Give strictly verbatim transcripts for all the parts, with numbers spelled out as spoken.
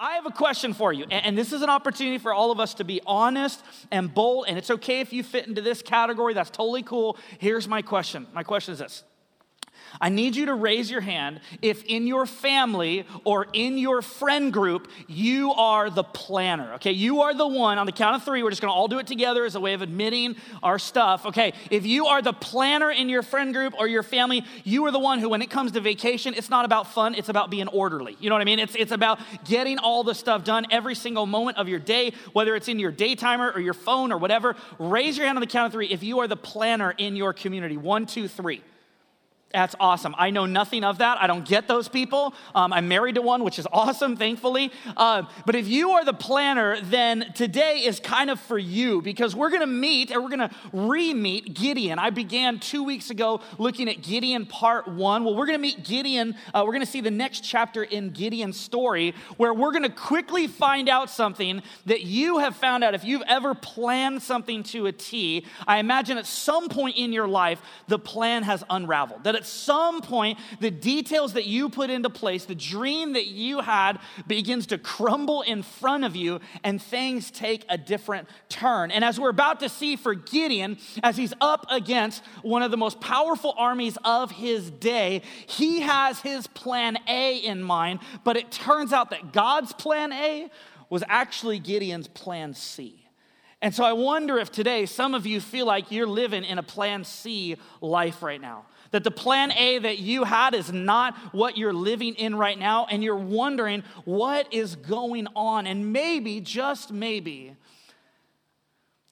I have a question for you, and this is an opportunity for all of us to be honest and bold, and it's okay if you fit into this category. That's totally cool. Here's my question. My question is this. I need you to raise your hand if in your family or in your friend group, you are the planner, okay? You are the one, on the count of three, we're just gonna all do it together as a way of admitting our stuff, okay? If you are the planner in your friend group or your family, you are the one who, when it comes to vacation, it's not about fun, it's about being orderly. You know what I mean? It's it's about getting all the stuff done every single moment of your day, whether it's in your day timer or your phone or whatever. Raise your hand on the count of three if you are the planner in your community. One, two, three. That's awesome. I know nothing of that. I don't get those people. Um, I'm married to one, which is awesome, thankfully. Uh, but if you are the planner, then today is kind of for you because we're going to meet and we're going to re-meet Gideon. I began two weeks ago looking at Gideon part one. Well, we're going to meet Gideon. Uh, we're going to see the next chapter in Gideon's story where we're going to quickly find out something that you have found out. If you've ever planned something to a T, I imagine at some point in your life, the plan has unraveled. That at some point, the details that you put into place, the dream that you had begins to crumble in front of you and things take a different turn. And as we're about to see for Gideon, as he's up against one of the most powerful armies of his day, he has his plan A in mind, but it turns out that God's plan A was actually Gideon's plan C. And so I wonder if today some of you feel like you're living in a plan C life right now. That the plan A that you had is not what you're living in right now, and you're wondering what is going on. And maybe, just maybe,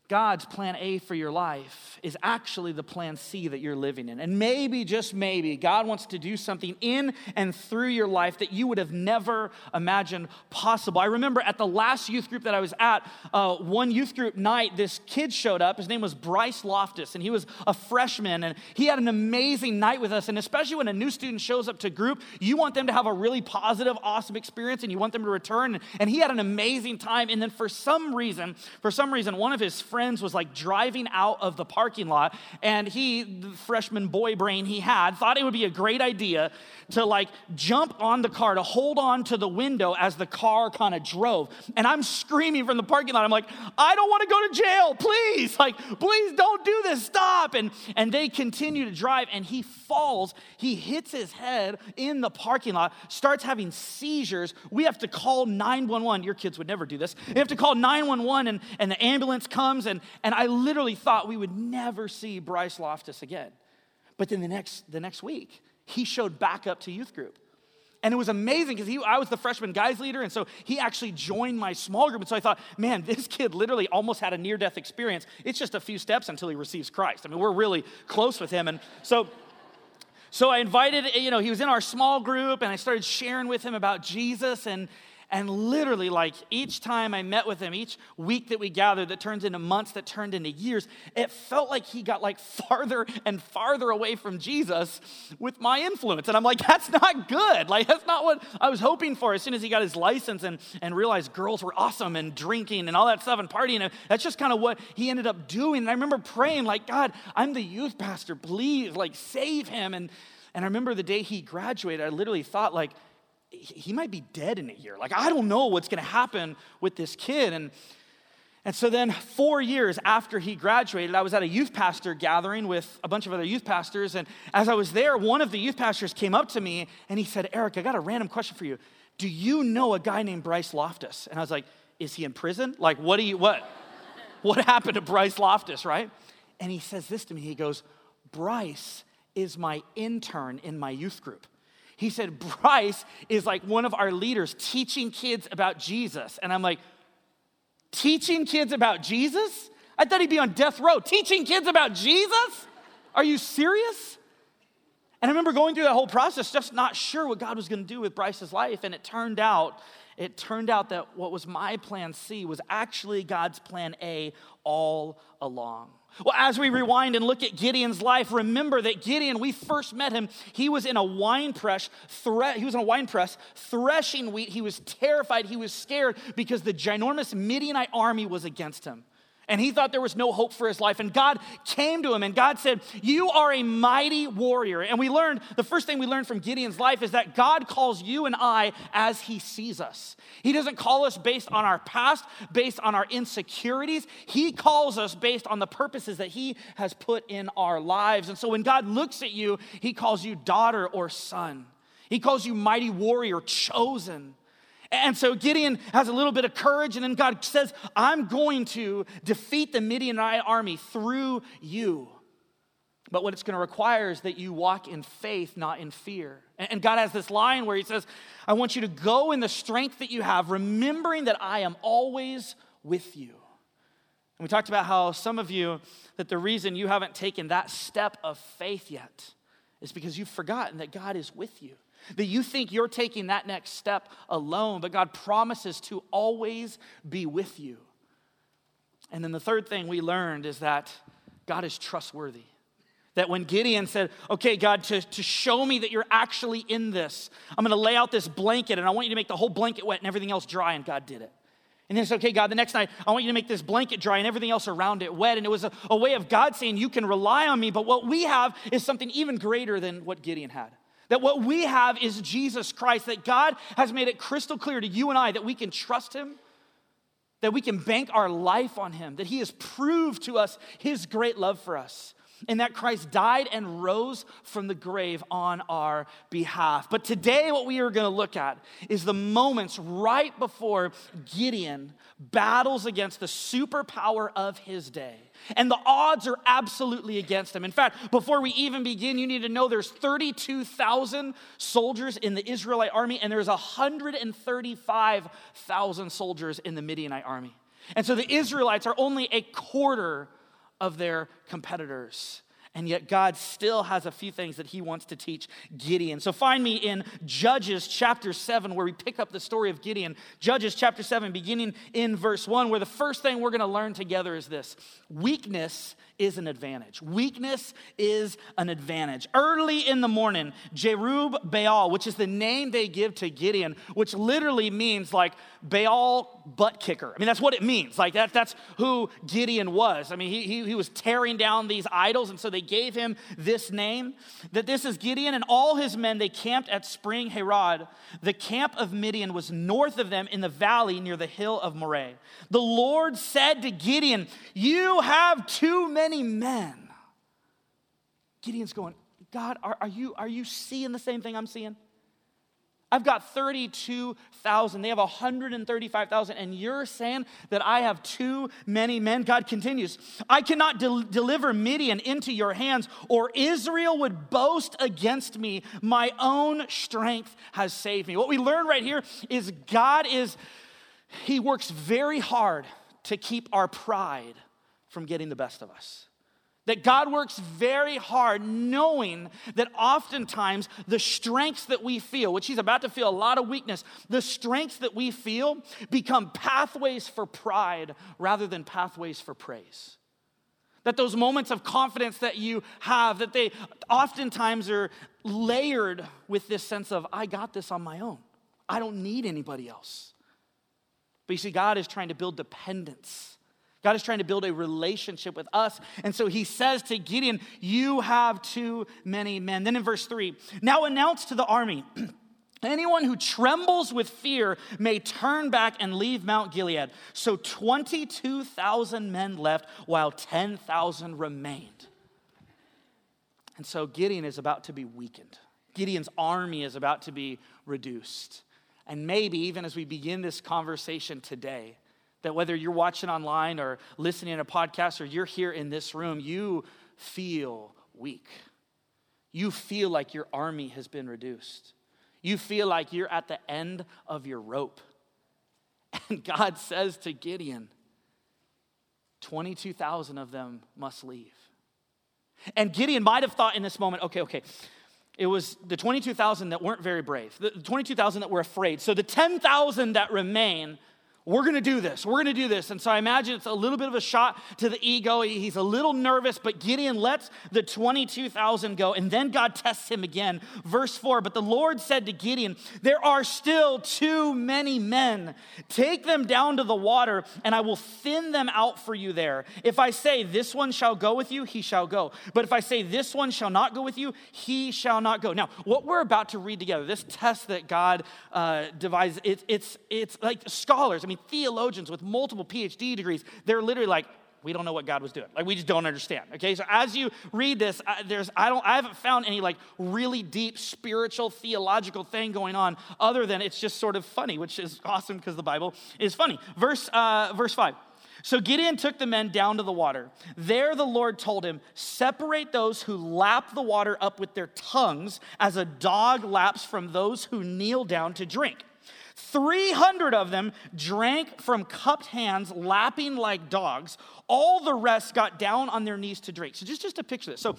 God's plan A for your life is actually the plan C that you're living in. And maybe, just maybe, God wants to do something in and through your life that you would have never imagined possible. I remember at the last youth group that I was at, uh, one youth group night, this kid showed up. His name was Bryce Loftus, and he was a freshman, and he had an amazing night with us. And especially when a new student shows up to group, you want them to have a really positive, awesome experience, and you want them to return. And he had an amazing time. And then for some reason, for some reason, one of his friends friends was like driving out of the parking lot, and he, the freshman boy brain he had, thought it would be a great idea to like jump on the car, to hold on to the window as the car kind of drove. And I'm screaming from the parking lot. I'm like, I don't want to go to jail, please. Like, please don't do this, stop. And, and they continue to drive, and he falls. He hits his head in the parking lot, starts having seizures. We have to call nine one one. Your kids would never do this. They have to call nine one one, and, and the ambulance comes. And, and I literally thought we would never see Bryce Loftus again. But then the next the next week, he showed back up to youth group. And it was amazing because he I was the freshman guys leader, and so he actually joined my small group. And so I thought, man, this kid literally almost had a near-death experience. It's just a few steps until he receives Christ. I mean, we're really close with him. And so... So I invited, you know, he was in our small group, and I started sharing with him about Jesus, and and literally, like, each time I met with him, each week that we gathered that turns into months, that turned into years, it felt like he got, like, farther and farther away from Jesus with my influence. And I'm like, that's not good. Like, that's not what I was hoping for. As soon as he got his license and, and realized girls were awesome and drinking and all that stuff and partying, that's just kind of what he ended up doing. And I remember praying, like, God, I'm the youth pastor. Please, like, save him. And, and I remember the day he graduated, I literally thought, like, he might be dead in a year. Like, I don't know what's going to happen with this kid. And and so then four years after he graduated, I was at a youth pastor gathering with a bunch of other youth pastors. And as I was there, one of the youth pastors came up to me and he said, Eric, I got a random question for you. Do you know a guy named Bryce Loftus? And I was like, is he in prison? Like, what do you, what? What happened to Bryce Loftus, right? And he says this to me. He goes, Bryce is my intern in my youth group. He said, Bryce is like one of our leaders teaching kids about Jesus. And I'm like, teaching kids about Jesus? I thought he'd be on death row. Teaching kids about Jesus? Are you serious? And I remember going through that whole process, just not sure what God was going to do with Bryce's life. And it turned out, it turned out that what was my plan C was actually God's plan A all along. Well, as we rewind and look at Gideon's life, remember that Gideon, we first met him, he was in a wine press, thre- he was in a wine press threshing wheat. He was terrified, he was scared because the ginormous Midianite army was against him. And he thought there was no hope for his life. And God came to him and God said, you are a mighty warrior. And we learned, the first thing we learned from Gideon's life is that God calls you and I as he sees us. He doesn't call us based on our past, based on our insecurities. He calls us based on the purposes that he has put in our lives. And so when God looks at you, he calls you daughter or son. He calls you mighty warrior, chosen. And so Gideon has a little bit of courage, and then God says, I'm going to defeat the Midianite army through you. But what it's going to require is that you walk in faith, not in fear. And God has this line where he says, I want you to go in the strength that you have, remembering that I am always with you. And we talked about how some of you, that the reason you haven't taken that step of faith yet is because you've forgotten that God is with you. That you think you're taking that next step alone, but God promises to always be with you. And then the third thing we learned is that God is trustworthy. That when Gideon said, okay, God, to, to show me that you're actually in this, I'm gonna lay out this blanket and I want you to make the whole blanket wet and everything else dry, and God did it. And then it's okay, God, the next night, I want you to make this blanket dry and everything else around it wet. And it was a, a way of God saying, you can rely on me, but what we have is something even greater than what Gideon had. That what we have is Jesus Christ, that God has made it crystal clear to you and I that we can trust him, that we can bank our life on him, that he has proved to us his great love for us, and that Christ died and rose from the grave on our behalf. But today what we are going to look at is the moments right before Gideon battles against the superpower of his day. And the odds are absolutely against him. In fact, before we even begin, you need to know there's thirty-two thousand soldiers in the Israelite army, and there's one hundred thirty-five thousand soldiers in the Midianite army. And so the Israelites are only a quarter of their competitors. And yet God still has a few things that he wants to teach Gideon. So find me in Judges chapter seven, where we pick up the story of Gideon. Judges chapter seven, beginning in verse one, where the first thing we're going to learn together is this. Weakness is an advantage. Weakness is an advantage. Early in the morning, Jerub-Baal, which is the name they give to Gideon, which literally means like Baal butt kicker. I mean, that's what it means. Like that, that's who Gideon was. I mean, he, he, he was tearing down these idols, and so they gave him this name, that this is Gideon and all his men. They camped at Spring Herod. The camp of Midian was north of them in the valley near the hill of Moreh. The Lord said to Gideon, you have too many men. Gideon's going, God, are, are, you, are you seeing the same thing I'm seeing? I've got thirty-two thousand. They have one hundred thirty-five thousand. And you're saying that I have too many men? God continues, I cannot del- deliver Midian into your hands, or Israel would boast against me. My own strength has saved me. What we learn right here is God is, he works very hard to keep our pride from getting the best of us. That God works very hard, knowing that oftentimes the strengths that we feel, which he's about to feel a lot of weakness, the strengths that we feel become pathways for pride rather than pathways for praise. That those moments of confidence that you have, that they oftentimes are layered with this sense of, I got this on my own. I don't need anybody else. But you see, God is trying to build dependence. God is trying to build a relationship with us. And so he says to Gideon, you have too many men. Then in verse three, now announce to the army, anyone who trembles with fear may turn back and leave Mount Gilead. So twenty-two thousand men left while ten thousand remained. And so Gideon is about to be weakened. Gideon's army is about to be reduced. And maybe even as we begin this conversation today, that whether you're watching online or listening to a podcast or you're here in this room, you feel weak. You feel like your army has been reduced. You feel like you're at the end of your rope. And God says to Gideon, twenty-two thousand of them must leave. And Gideon might have thought in this moment, okay, okay, it was the twenty-two thousand that weren't very brave, the twenty-two thousand that were afraid. So the ten thousand that remain We're going to do this. We're going to do this. And so I imagine it's a little bit of a shot to the ego. He's a little nervous, but Gideon lets the twenty-two thousand go, and then God tests him again. Verse four, but the Lord said to Gideon, there are still too many men. Take them down to the water, and I will thin them out for you there. If I say this one shall go with you, he shall go. But if I say this one shall not go with you, he shall not go. Now, what we're about to read together, this test that God uh, devised, it, it's, it's like scholars, I mean, theologians with multiple P H D degrees, they're literally like, we don't know what God was doing. Like, we just don't understand, okay? So as you read this, I, there's, I don't, I haven't found any, like, really deep spiritual, theological thing going on other than it's just sort of funny, which is awesome because the Bible is funny. Verse, uh, verse five. So Gideon took the men down to the water. There the Lord told him, separate those who lap the water up with their tongues as a dog laps from those who kneel down to drink. three hundred of them drank from cupped hands, lapping like dogs. All the rest got down on their knees to drink. So just, just to picture this. So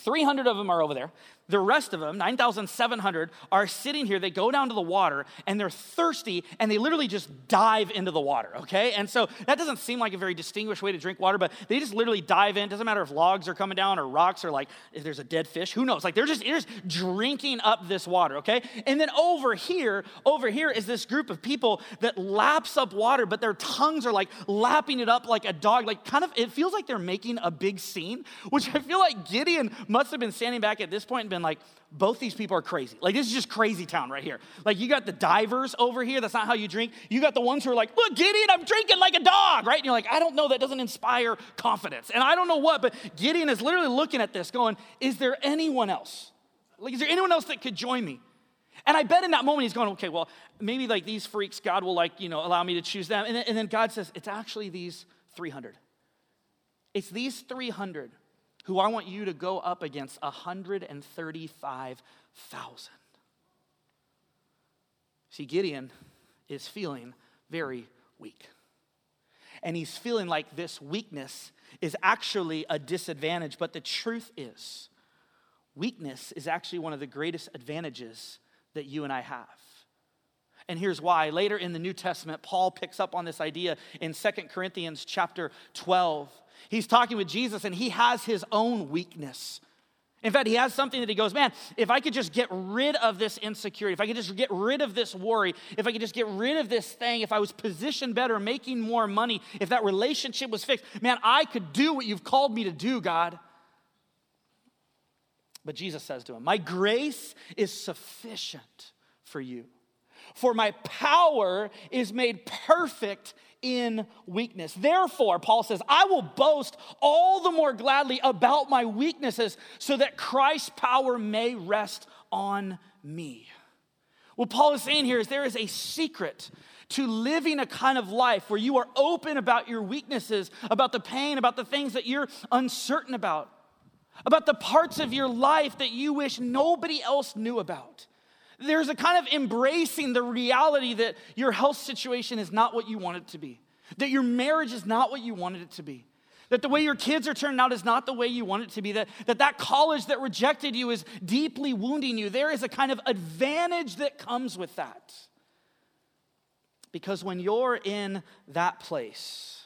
three hundred of them are over there. The rest of them, nine thousand seven hundred, are sitting here. They go down to the water, and they're thirsty, and they literally just dive into the water, okay? And so that doesn't seem like a very distinguished way to drink water, but they just literally dive in. It doesn't matter if logs are coming down or rocks or, like, if there's a dead fish. Who knows? Like, they're just, they're just drinking up this water, okay? And then over here, over here is this group of people that laps up water, but their tongues are, like, lapping it up like a dog. Like, kind of, it feels like they're making a big scene, which I feel like Gideon must have been standing back at this point and been like, both these people are crazy. Like, this is just crazy town right here. Like, you got the divers over here. That's not how you drink. You got the ones who are like, look, Gideon, I'm drinking like a dog, right? And you're like, I don't know. That doesn't inspire confidence. And I don't know what, but Gideon is literally looking at this going, is there anyone else? Like, is there anyone else that could join me? And I bet in that moment he's going, okay, well, maybe like these freaks, God will like, you know, allow me to choose them. And then, and then God says, it's actually these three hundred. It's these three hundred who I want you to go up against one hundred thirty-five thousand. See, Gideon is feeling very weak. And he's feeling like this weakness is actually a disadvantage. But the truth is, weakness is actually one of the greatest advantages that you and I have. And here's why. Later in the New Testament, Paul picks up on this idea in Second Corinthians chapter twelve. He's talking with Jesus, and he has his own weakness. In fact, he has something that he goes, man, if I could just get rid of this insecurity, if I could just get rid of this worry, if I could just get rid of this thing, if I was positioned better, making more money, if that relationship was fixed, man, I could do what you've called me to do, God. But Jesus says to him, my grace is sufficient for you, for my power is made perfect in weakness. Therefore, Paul says, I will boast all the more gladly about my weaknesses so that Christ's power may rest on me. What Paul is saying here is there is a secret to living a kind of life where you are open about your weaknesses, about the pain, about the things that you're uncertain about, about the parts of your life that you wish nobody else knew about. There's a kind of embracing the reality that your health situation is not what you want it to be, that your marriage is not what you wanted it to be, that the way your kids are turning out is not the way you want it to be, that that, that college that rejected you is deeply wounding you. There is a kind of advantage that comes with that. Because when you're in that place,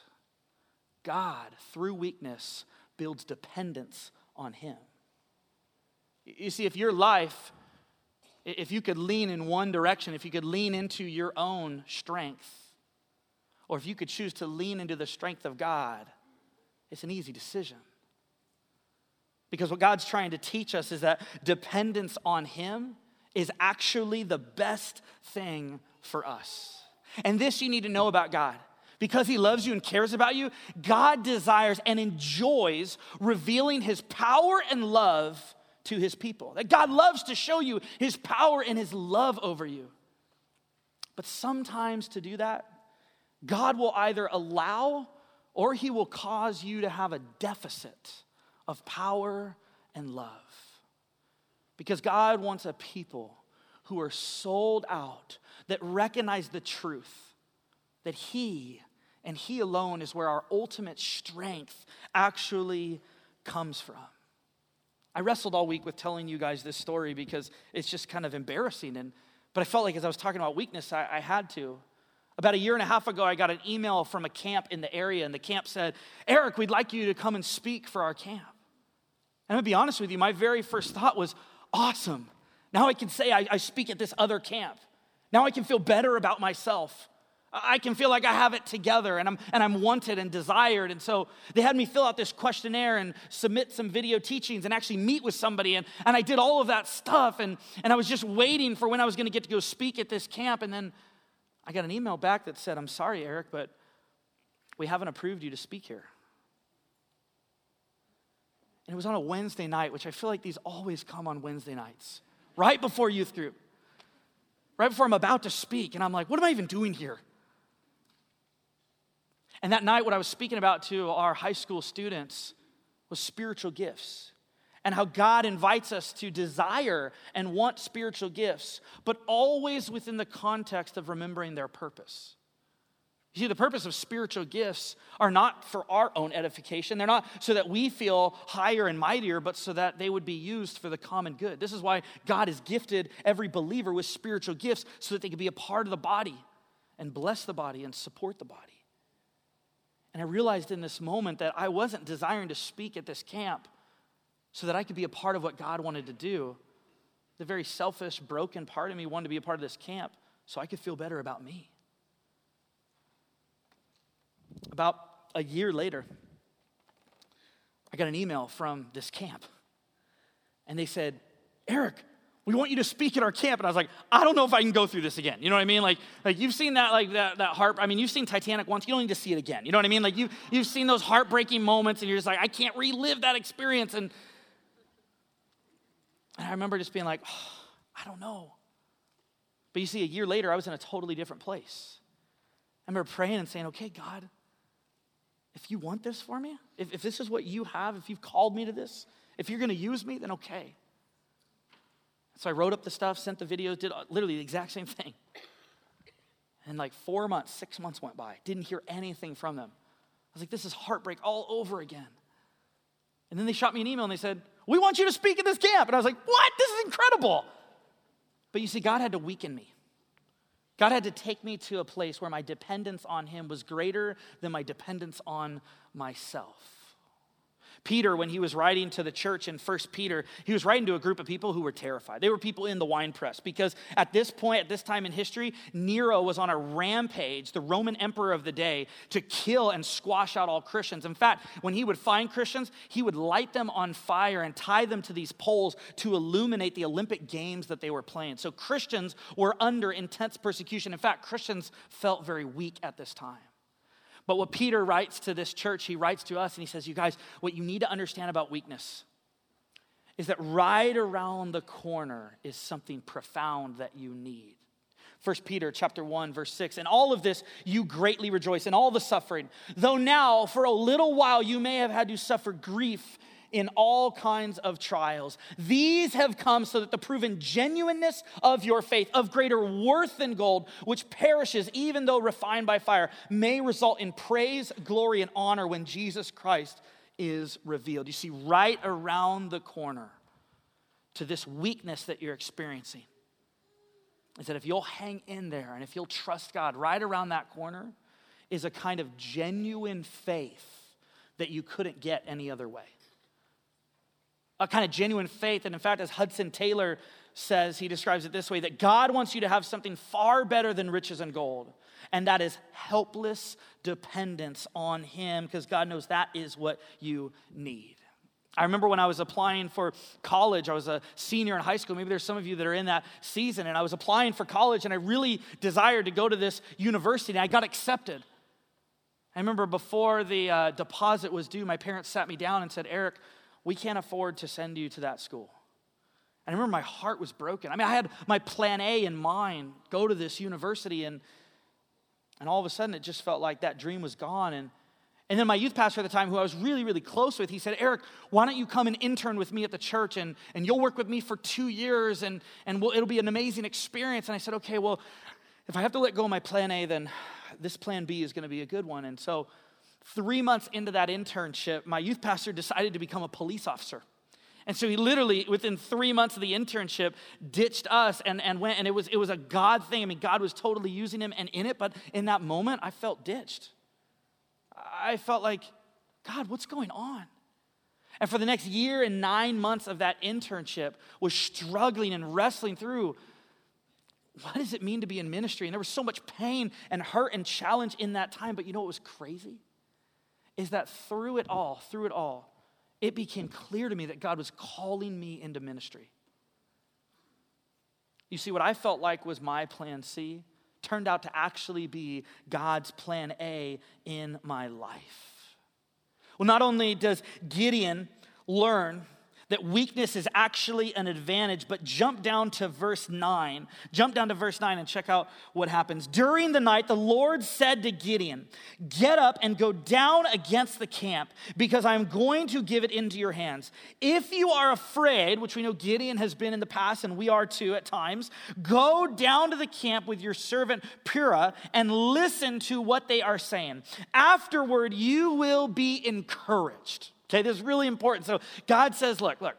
God, through weakness, builds dependence on him. You see, if your life... if you could lean in one direction, if you could lean into your own strength, or if you could choose to lean into the strength of God, it's an easy decision. Because what God's trying to teach us is that dependence on him is actually the best thing for us. And this you need to know about God. Because he loves you and cares about you, God desires and enjoys revealing his power and love to his people. That God loves to show you his power and his love over you. But sometimes to do that, God will either allow or he will cause you to have a deficit of power and love. Because God wants a people who are sold out, that recognize the truth that he and he alone is where our ultimate strength actually comes from. I wrestled all week with telling you guys this story because it's just kind of embarrassing. And but I felt like as I was talking about weakness, I, I had to. About a year and a half ago, I got an email from a camp in the area, and the camp said, "Eric, we'd like you to come and speak for our camp." And I'm going to be honest with you, my very first thought was, awesome. Now I can say I, I speak at this other camp. Now I can feel better about myself. I can feel like I have it together, and I'm and I'm wanted and desired. And so they had me fill out this questionnaire and submit some video teachings and actually meet with somebody. And, and I did all of that stuff, and, and I was just waiting for when I was going to get to go speak at this camp. And then I got an email back that said, "I'm sorry, Eric, but we haven't approved you to speak here." And it was on a Wednesday night, which I feel like these always come on Wednesday nights, right before youth group, right before I'm about to speak. And I'm like, what am I even doing here? And that night, what I was speaking about to our high school students was spiritual gifts and how God invites us to desire and want spiritual gifts, but always within the context of remembering their purpose. You see, the purpose of spiritual gifts are not for our own edification. They're not so that we feel higher and mightier, but so that they would be used for the common good. This is why God has gifted every believer with spiritual gifts so that they could be a part of the body and bless the body and support the body. And I realized in this moment that I wasn't desiring to speak at this camp so that I could be a part of what God wanted to do. The very selfish, broken part of me wanted to be a part of this camp so I could feel better about me. About a year later, I got an email from this camp. And they said, "Eric, we want you to speak at our camp." And I was like, I don't know if I can go through this again. You know what I mean? Like, like you've seen that, like that, that heart. I mean, you've seen Titanic once. You don't need to see it again. You know what I mean? Like you, you've seen those heartbreaking moments, and you're just like, I can't relive that experience. And, and I remember just being like, oh, I don't know. But you see, a year later, I was in a totally different place. I remember praying and saying, okay, God, if you want this for me, if, if this is what you have, if you've called me to this, if you're going to use me, then okay. So I wrote up the stuff, sent the videos, did literally the exact same thing. And like four months, six months went by. Didn't hear anything from them. I was like, this is heartbreak all over again. And then they shot me an email and they said, "We want you to speak at this camp." And I was like, what? This is incredible. But you see, God had to weaken me. God had to take me to a place where my dependence on him was greater than my dependence on myself. Peter, when he was writing to the church in First Peter, he was writing to a group of people who were terrified. They were people in the wine press because at this point, at this time in history, Nero was on a rampage, the Roman emperor of the day, to kill and squash out all Christians. In fact, when he would find Christians, he would light them on fire and tie them to these poles to illuminate the Olympic games that they were playing. So Christians were under intense persecution. In fact, Christians felt very weak at this time. But what Peter writes to this church, he writes to us, and he says, you guys, what you need to understand about weakness is that right around the corner is something profound that you need. First Peter chapter one, verse six, "In all of this you greatly rejoice in all the suffering, though now for a little while you may have had to suffer grief in all kinds of trials. These have come so that the proven genuineness of your faith, of greater worth than gold, which perishes even though refined by fire, may result in praise, glory, and honor when Jesus Christ is revealed." You see, right around the corner to this weakness that you're experiencing is that if you'll hang in there and if you'll trust God, right around that corner is a kind of genuine faith that you couldn't get any other way. A kind of genuine faith. And in fact, as Hudson Taylor says, he describes it this way, that God wants you to have something far better than riches and gold. And that is helpless dependence on him, because God knows that is what you need. I remember when I was applying for college, I was a senior in high school. Maybe there's some of you that are in that season. And I was applying for college, and I really desired to go to this university. And I got accepted. I remember before the uh, deposit was due, my parents sat me down and said, "Eric, we can't afford to send you to that school." And I remember my heart was broken. I mean, I had my plan A in mind, go to this university, and and all of a sudden it just felt like that dream was gone. And, and then my youth pastor at the time, who I was really, really close with, he said, "Eric, why don't you come and intern with me at the church, and, and you'll work with me for two years, and, and we'll, it'll be an amazing experience." And I said, okay, well, if I have to let go of my plan A, then this plan B is going to be a good one. And so three months into that internship, my youth pastor decided to become a police officer. And so he literally, within three months of the internship, ditched us and, and went. And it was it was a God thing. I mean, God was totally using him and in it. But in that moment, I felt ditched. I felt like, God, what's going on? And for the next year and nine months of that internship, was struggling and wrestling through, what does it mean to be in ministry? And there was so much pain and hurt and challenge in that time. But you know what was crazy? Is that through it all, through it all, it became clear to me that God was calling me into ministry. You see, what I felt like was my plan C turned out to actually be God's plan A in my life. Well, not only does Gideon learn that weakness is actually an advantage, but jump down to verse nine. Jump down to verse nine and check out what happens. During the night, the Lord said to Gideon, "Get up and go down against the camp, because I am going to give it into your hands. If you are afraid," which we know Gideon has been in the past, and we are too at times, "go down to the camp with your servant Purah and listen to what they are saying. Afterward, you will be encouraged." Okay, this is really important. So God says, look, look,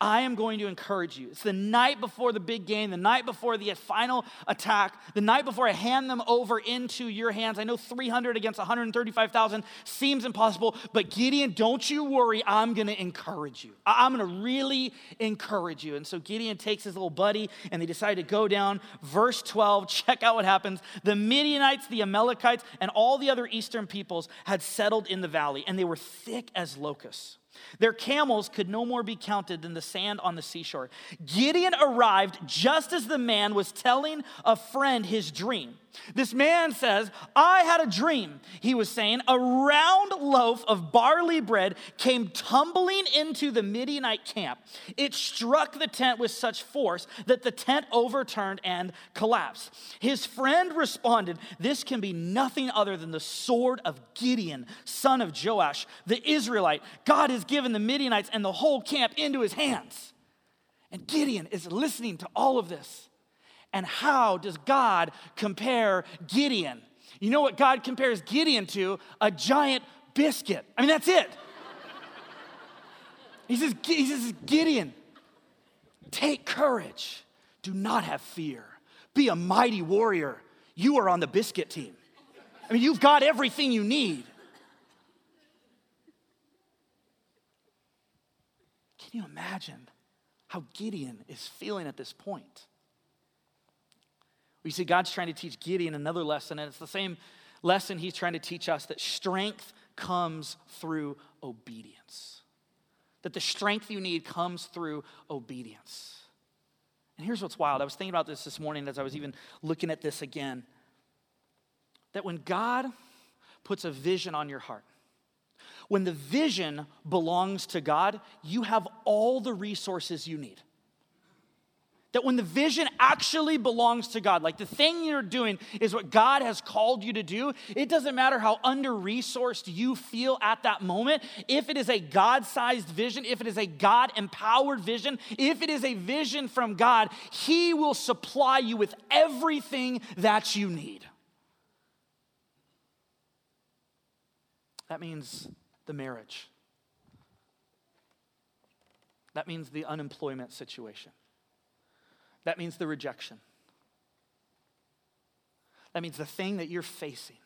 I am going to encourage you. It's the night before the big game, the night before the final attack, the night before I hand them over into your hands. I know three hundred against one hundred thirty-five thousand seems impossible, but Gideon, don't you worry, I'm going to encourage you. I'm going to really encourage you. And so Gideon takes his little buddy and they decide to go down. Verse twelve, check out what happens. The Midianites, the Amalekites, and all the other eastern peoples had settled in the valley, and they were thick as locusts. Their camels could no more be counted than the sand on the seashore. Gideon arrived just as the man was telling a friend his dream. This man says, "I had a dream," he was saying. "A round loaf of barley bread came tumbling into the Midianite camp. It struck the tent with such force that the tent overturned and collapsed." His friend responded, "This can be nothing other than the sword of Gideon, son of Joash, the Israelite. God has given the Midianites and the whole camp into his hands." And Gideon is listening to all of this. And how does God compare Gideon? You know what God compares Gideon to? A giant biscuit. I mean, that's it. He says, he says, "Gideon, take courage. Do not have fear. Be a mighty warrior. You are on the biscuit team. I mean, you've got everything you need." Can you imagine how Gideon is feeling at this point? You see, God's trying to teach Gideon another lesson, and it's the same lesson he's trying to teach us, that strength comes through obedience. That the strength you need comes through obedience. And here's what's wild. I was thinking about this this morning as I was even looking at this again. That when God puts a vision on your heart, when the vision belongs to God, you have all the resources you need. That when the vision actually belongs to God, like the thing you're doing is what God has called you to do, it doesn't matter how under-resourced you feel at that moment. If it is a God-sized vision, if it is a God-empowered vision, if it is a vision from God, he will supply you with everything that you need. That means the marriage. That means the unemployment situation. That means the rejection. That means the thing that you're facing.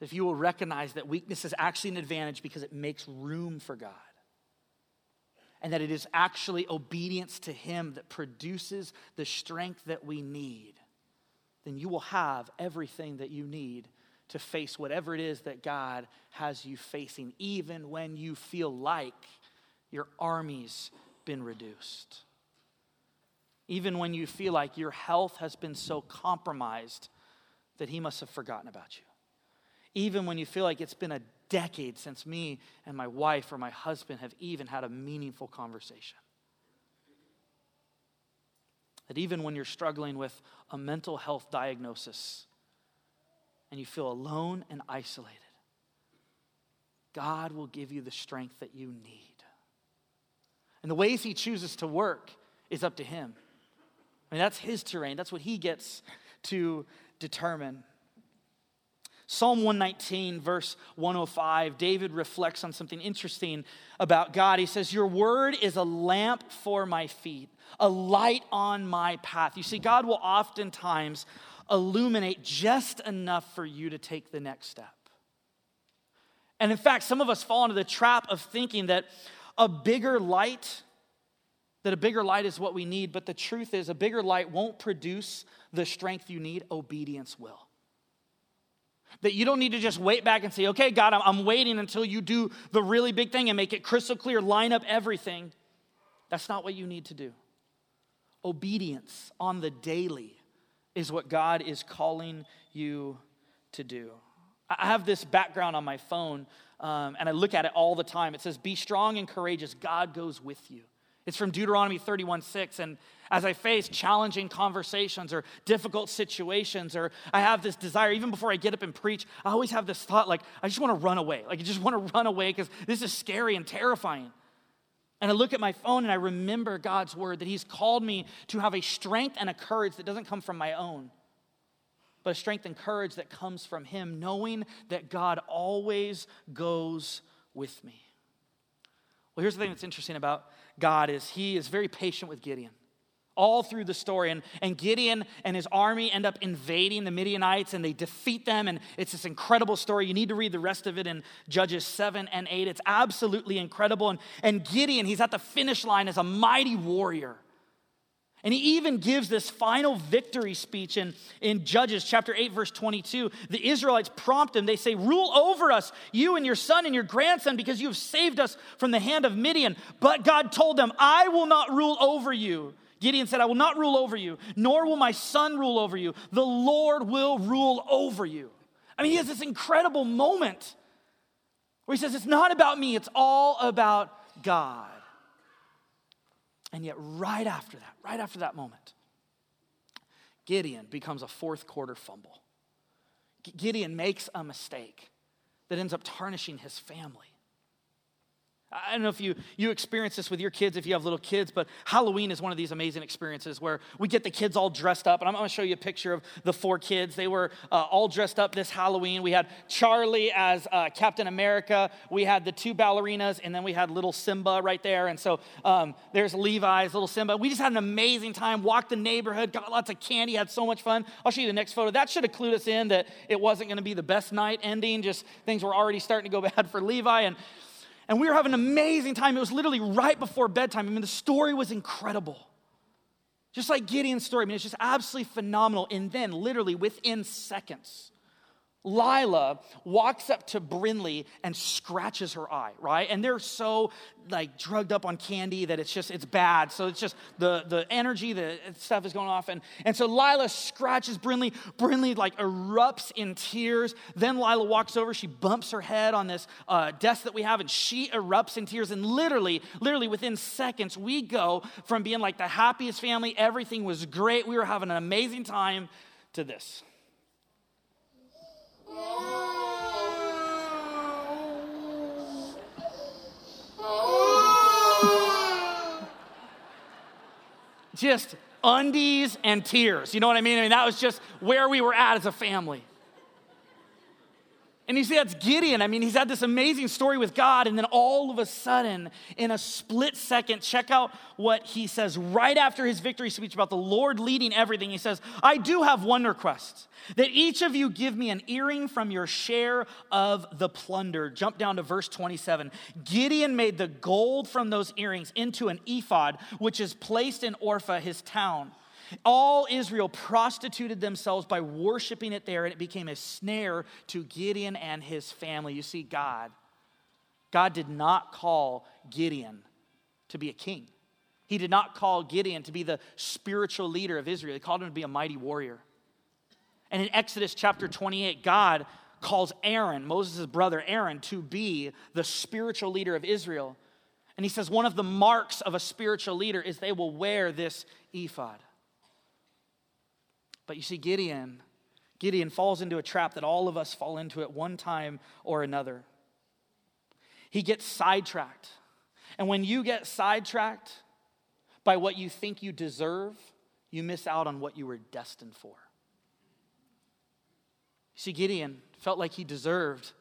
If you will recognize that weakness is actually an advantage because it makes room for God. And that it is actually obedience to him that produces the strength that we need. Then you will have everything that you need to face whatever it is that God has you facing, even when you feel like your army's been reduced. Even when you feel like your health has been so compromised that he must have forgotten about you. Even when you feel like it's been a decade since me and my wife or my husband have even had a meaningful conversation. That even when you're struggling with a mental health diagnosis and you feel alone and isolated, God will give you the strength that you need. And the ways he chooses to work is up to him. I mean, that's his terrain. That's what he gets to determine. Psalm one nineteen, verse one oh five, David reflects on something interesting about God. He says, your word is a lamp for my feet, a light on my path. You see, God will oftentimes illuminate just enough for you to take the next step. And in fact, some of us fall into the trap of thinking that a bigger light, that a bigger light is what we need, but the truth is a bigger light won't produce the strength you need, obedience will. That you don't need to just wait back and say, okay, God, I'm waiting until you do the really big thing and make it crystal clear, line up everything. That's not what you need to do. Obedience on the daily is what God is calling you to do. I have this background on my phone, um, and I look at it all the time. It says, be strong and courageous. God goes with you. It's from Deuteronomy thirty-one six, and as I face challenging conversations or difficult situations, or I have this desire, even before I get up and preach, I always have this thought, like, I just want to run away. Like, I just want to run away because this is scary and terrifying. And I look at my phone and I remember God's word, that he's called me to have a strength and a courage that doesn't come from my own, but a strength and courage that comes from him, knowing that God always goes with me. Well, here's the thing that's interesting about God is he is very patient with Gideon all through the story. And, and Gideon and his army end up invading the Midianites and they defeat them. And it's this incredible story. You need to read the rest of it in Judges seven and eight. It's absolutely incredible. And, and Gideon, he's at the finish line as a mighty warrior. And he even gives this final victory speech in, in Judges chapter eight, verse twenty-two. The Israelites prompt him. They say, rule over us, you and your son and your grandson, because you have saved us from the hand of Midian. But God told them, I will not rule over you. Gideon said, I will not rule over you, nor will my son rule over you. The Lord will rule over you. I mean, he has this incredible moment where he says, it's not about me, it's all about God. And yet right after that, right after that moment, Gideon becomes a fourth quarter fumble. Gideon makes a mistake that ends up tarnishing his family. I don't know if you, you experience this with your kids, if you have little kids, but Halloween is one of these amazing experiences where we get the kids all dressed up. And I'm going to show you a picture of the four kids. They were uh, all dressed up this Halloween. We had Charlie as uh, Captain America. We had the two ballerinas, and then we had little Simba right there. And so um, there's Levi's, little Simba. We just had an amazing time, walked the neighborhood, got lots of candy, had so much fun. I'll show you the next photo. That should have clued us in that it wasn't going to be the best night ending, just things were already starting to go bad for Levi. And And we were having an amazing time. It was literally right before bedtime. I mean, the story was incredible. Just like Gideon's story. I mean, it's just absolutely phenomenal. And then, literally within seconds, Lila walks up to Brinley and scratches her eye, right? And they're so, like, drugged up on candy that it's just, it's bad. So it's just the, the energy, the stuff is going off. And, and so Lila scratches Brinley. Brinley, like, erupts in tears. Then Lila walks over. She bumps her head on this uh, desk that we have, and she erupts in tears. And literally, literally within seconds, we go from being, like, the happiest family, everything was great, we were having an amazing time, to this. Just undies and tears. You know what I mean? I mean, that was just where we were at as a family. And you see, that's Gideon. I mean, he's had this amazing story with God, and then all of a sudden, in a split second, check out what he says right after his victory speech about the Lord leading everything. He says, I do have one request, that each of you give me an earring from your share of the plunder. Jump down to verse twenty-seven. Gideon made the gold from those earrings into an ephod, which is placed in Ophrah, his town. All Israel prostituted themselves by worshiping it there, and it became a snare to Gideon and his family. You see, God, God did not call Gideon to be a king. He did not call Gideon to be the spiritual leader of Israel. He called him to be a mighty warrior. And in Exodus chapter twenty-eight, God calls Aaron, Moses' brother Aaron, to be the spiritual leader of Israel. And he says one of the marks of a spiritual leader is they will wear this ephod. But you see, Gideon, Gideon falls into a trap that all of us fall into at one time or another. He gets sidetracked. And when you get sidetracked by what you think you deserve, you miss out on what you were destined for. You see, Gideon felt like he deserved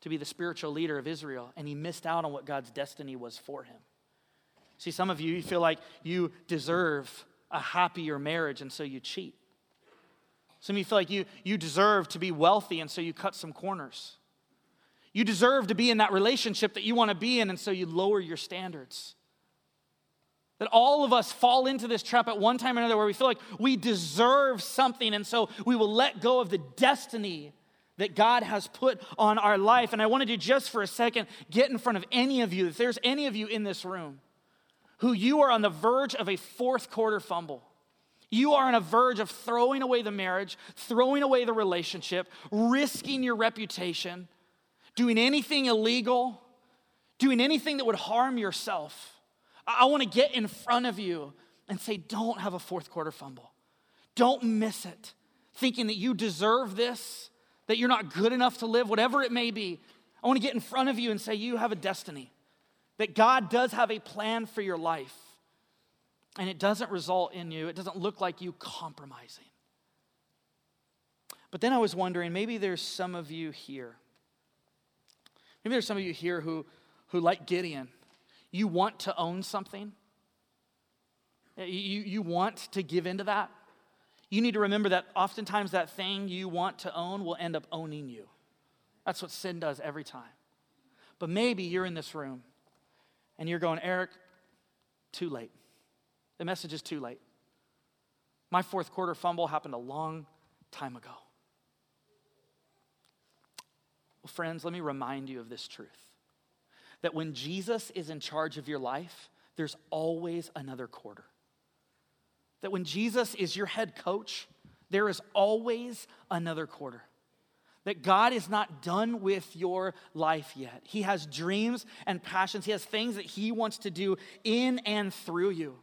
to be the spiritual leader of Israel, and he missed out on what God's destiny was for him. See, some of you, you feel like you deserve a happier marriage, and so you cheat. Some of you feel like you, you deserve to be wealthy, and so you cut some corners. You deserve to be in that relationship that you want to be in, and so you lower your standards. That all of us fall into this trap at one time or another where we feel like we deserve something, and so we will let go of the destiny that God has put on our life. And I wanted to just for a second get in front of any of you, if there's any of you in this room who you are on the verge of a fourth quarter fumble. You are on a verge of throwing away the marriage, throwing away the relationship, risking your reputation, doing anything illegal, doing anything that would harm yourself. I want to get in front of you and say, don't have a fourth quarter fumble. Don't miss it, thinking that you deserve this, that you're not good enough to live, whatever it may be. I want to get in front of you and say, you have a destiny, that God does have a plan for your life, and it doesn't result in you, it doesn't look like you compromising. But then I was wondering, maybe there's some of you here, maybe there's some of you here who, who like Gideon, you want to own something. You, you want to give into that. You need to remember that oftentimes that thing you want to own will end up owning you. That's what sin does every time. But maybe you're in this room and you're going, Eric, too late. The message is too late. My fourth quarter fumble happened a long time ago. Well, friends, let me remind you of this truth. That when Jesus is in charge of your life, there's always another quarter. That when Jesus is your head coach, there is always another quarter. That God is not done with your life yet. He has dreams and passions. He has things that he wants to do in and through you.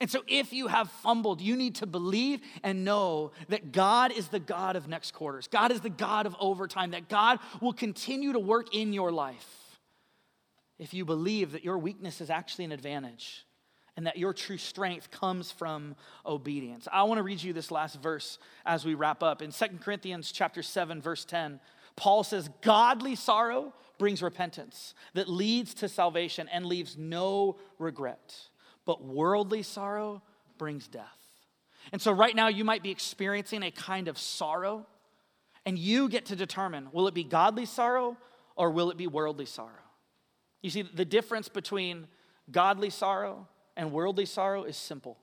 And so if you have fumbled, you need to believe and know that God is the God of next quarters. God is the God of overtime, that God will continue to work in your life. If you believe that your weakness is actually an advantage and that your true strength comes from obedience. I want to read you this last verse as we wrap up. In Second Corinthians chapter seven, verse ten, Paul says, godly sorrow brings repentance that leads to salvation and leaves no regret, but worldly sorrow brings death. And so right now you might be experiencing a kind of sorrow, and you get to determine, will it be godly sorrow or will it be worldly sorrow? You see, the difference between godly sorrow and worldly sorrow is simple.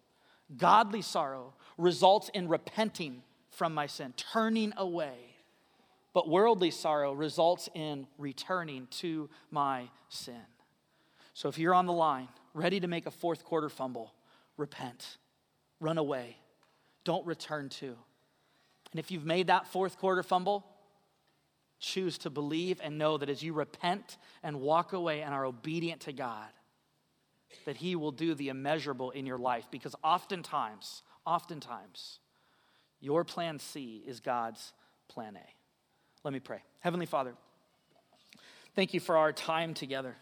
Godly sorrow results in repenting from my sin, turning away. But worldly sorrow results in returning to my sin. So if you're on the line, ready to make a fourth quarter fumble, repent, run away, don't return to. And if you've made that fourth quarter fumble, choose to believe and know that as you repent and walk away and are obedient to God, that he will do the immeasurable in your life, because oftentimes, oftentimes, your plan C is God's plan A. Let me pray. Heavenly Father, thank you for our time together.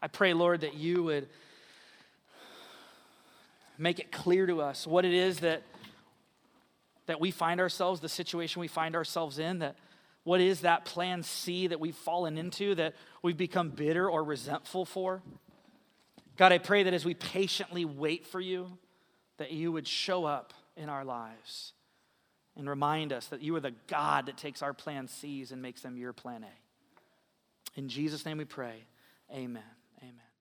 I pray, Lord, that you would make it clear to us what it is that, that we find ourselves, the situation we find ourselves in, that what is that plan C that we've fallen into, that we've become bitter or resentful for. God, I pray that as we patiently wait for you, that you would show up in our lives and remind us that you are the God that takes our plan C's and makes them your plan A. In Jesus' name we pray, amen, amen.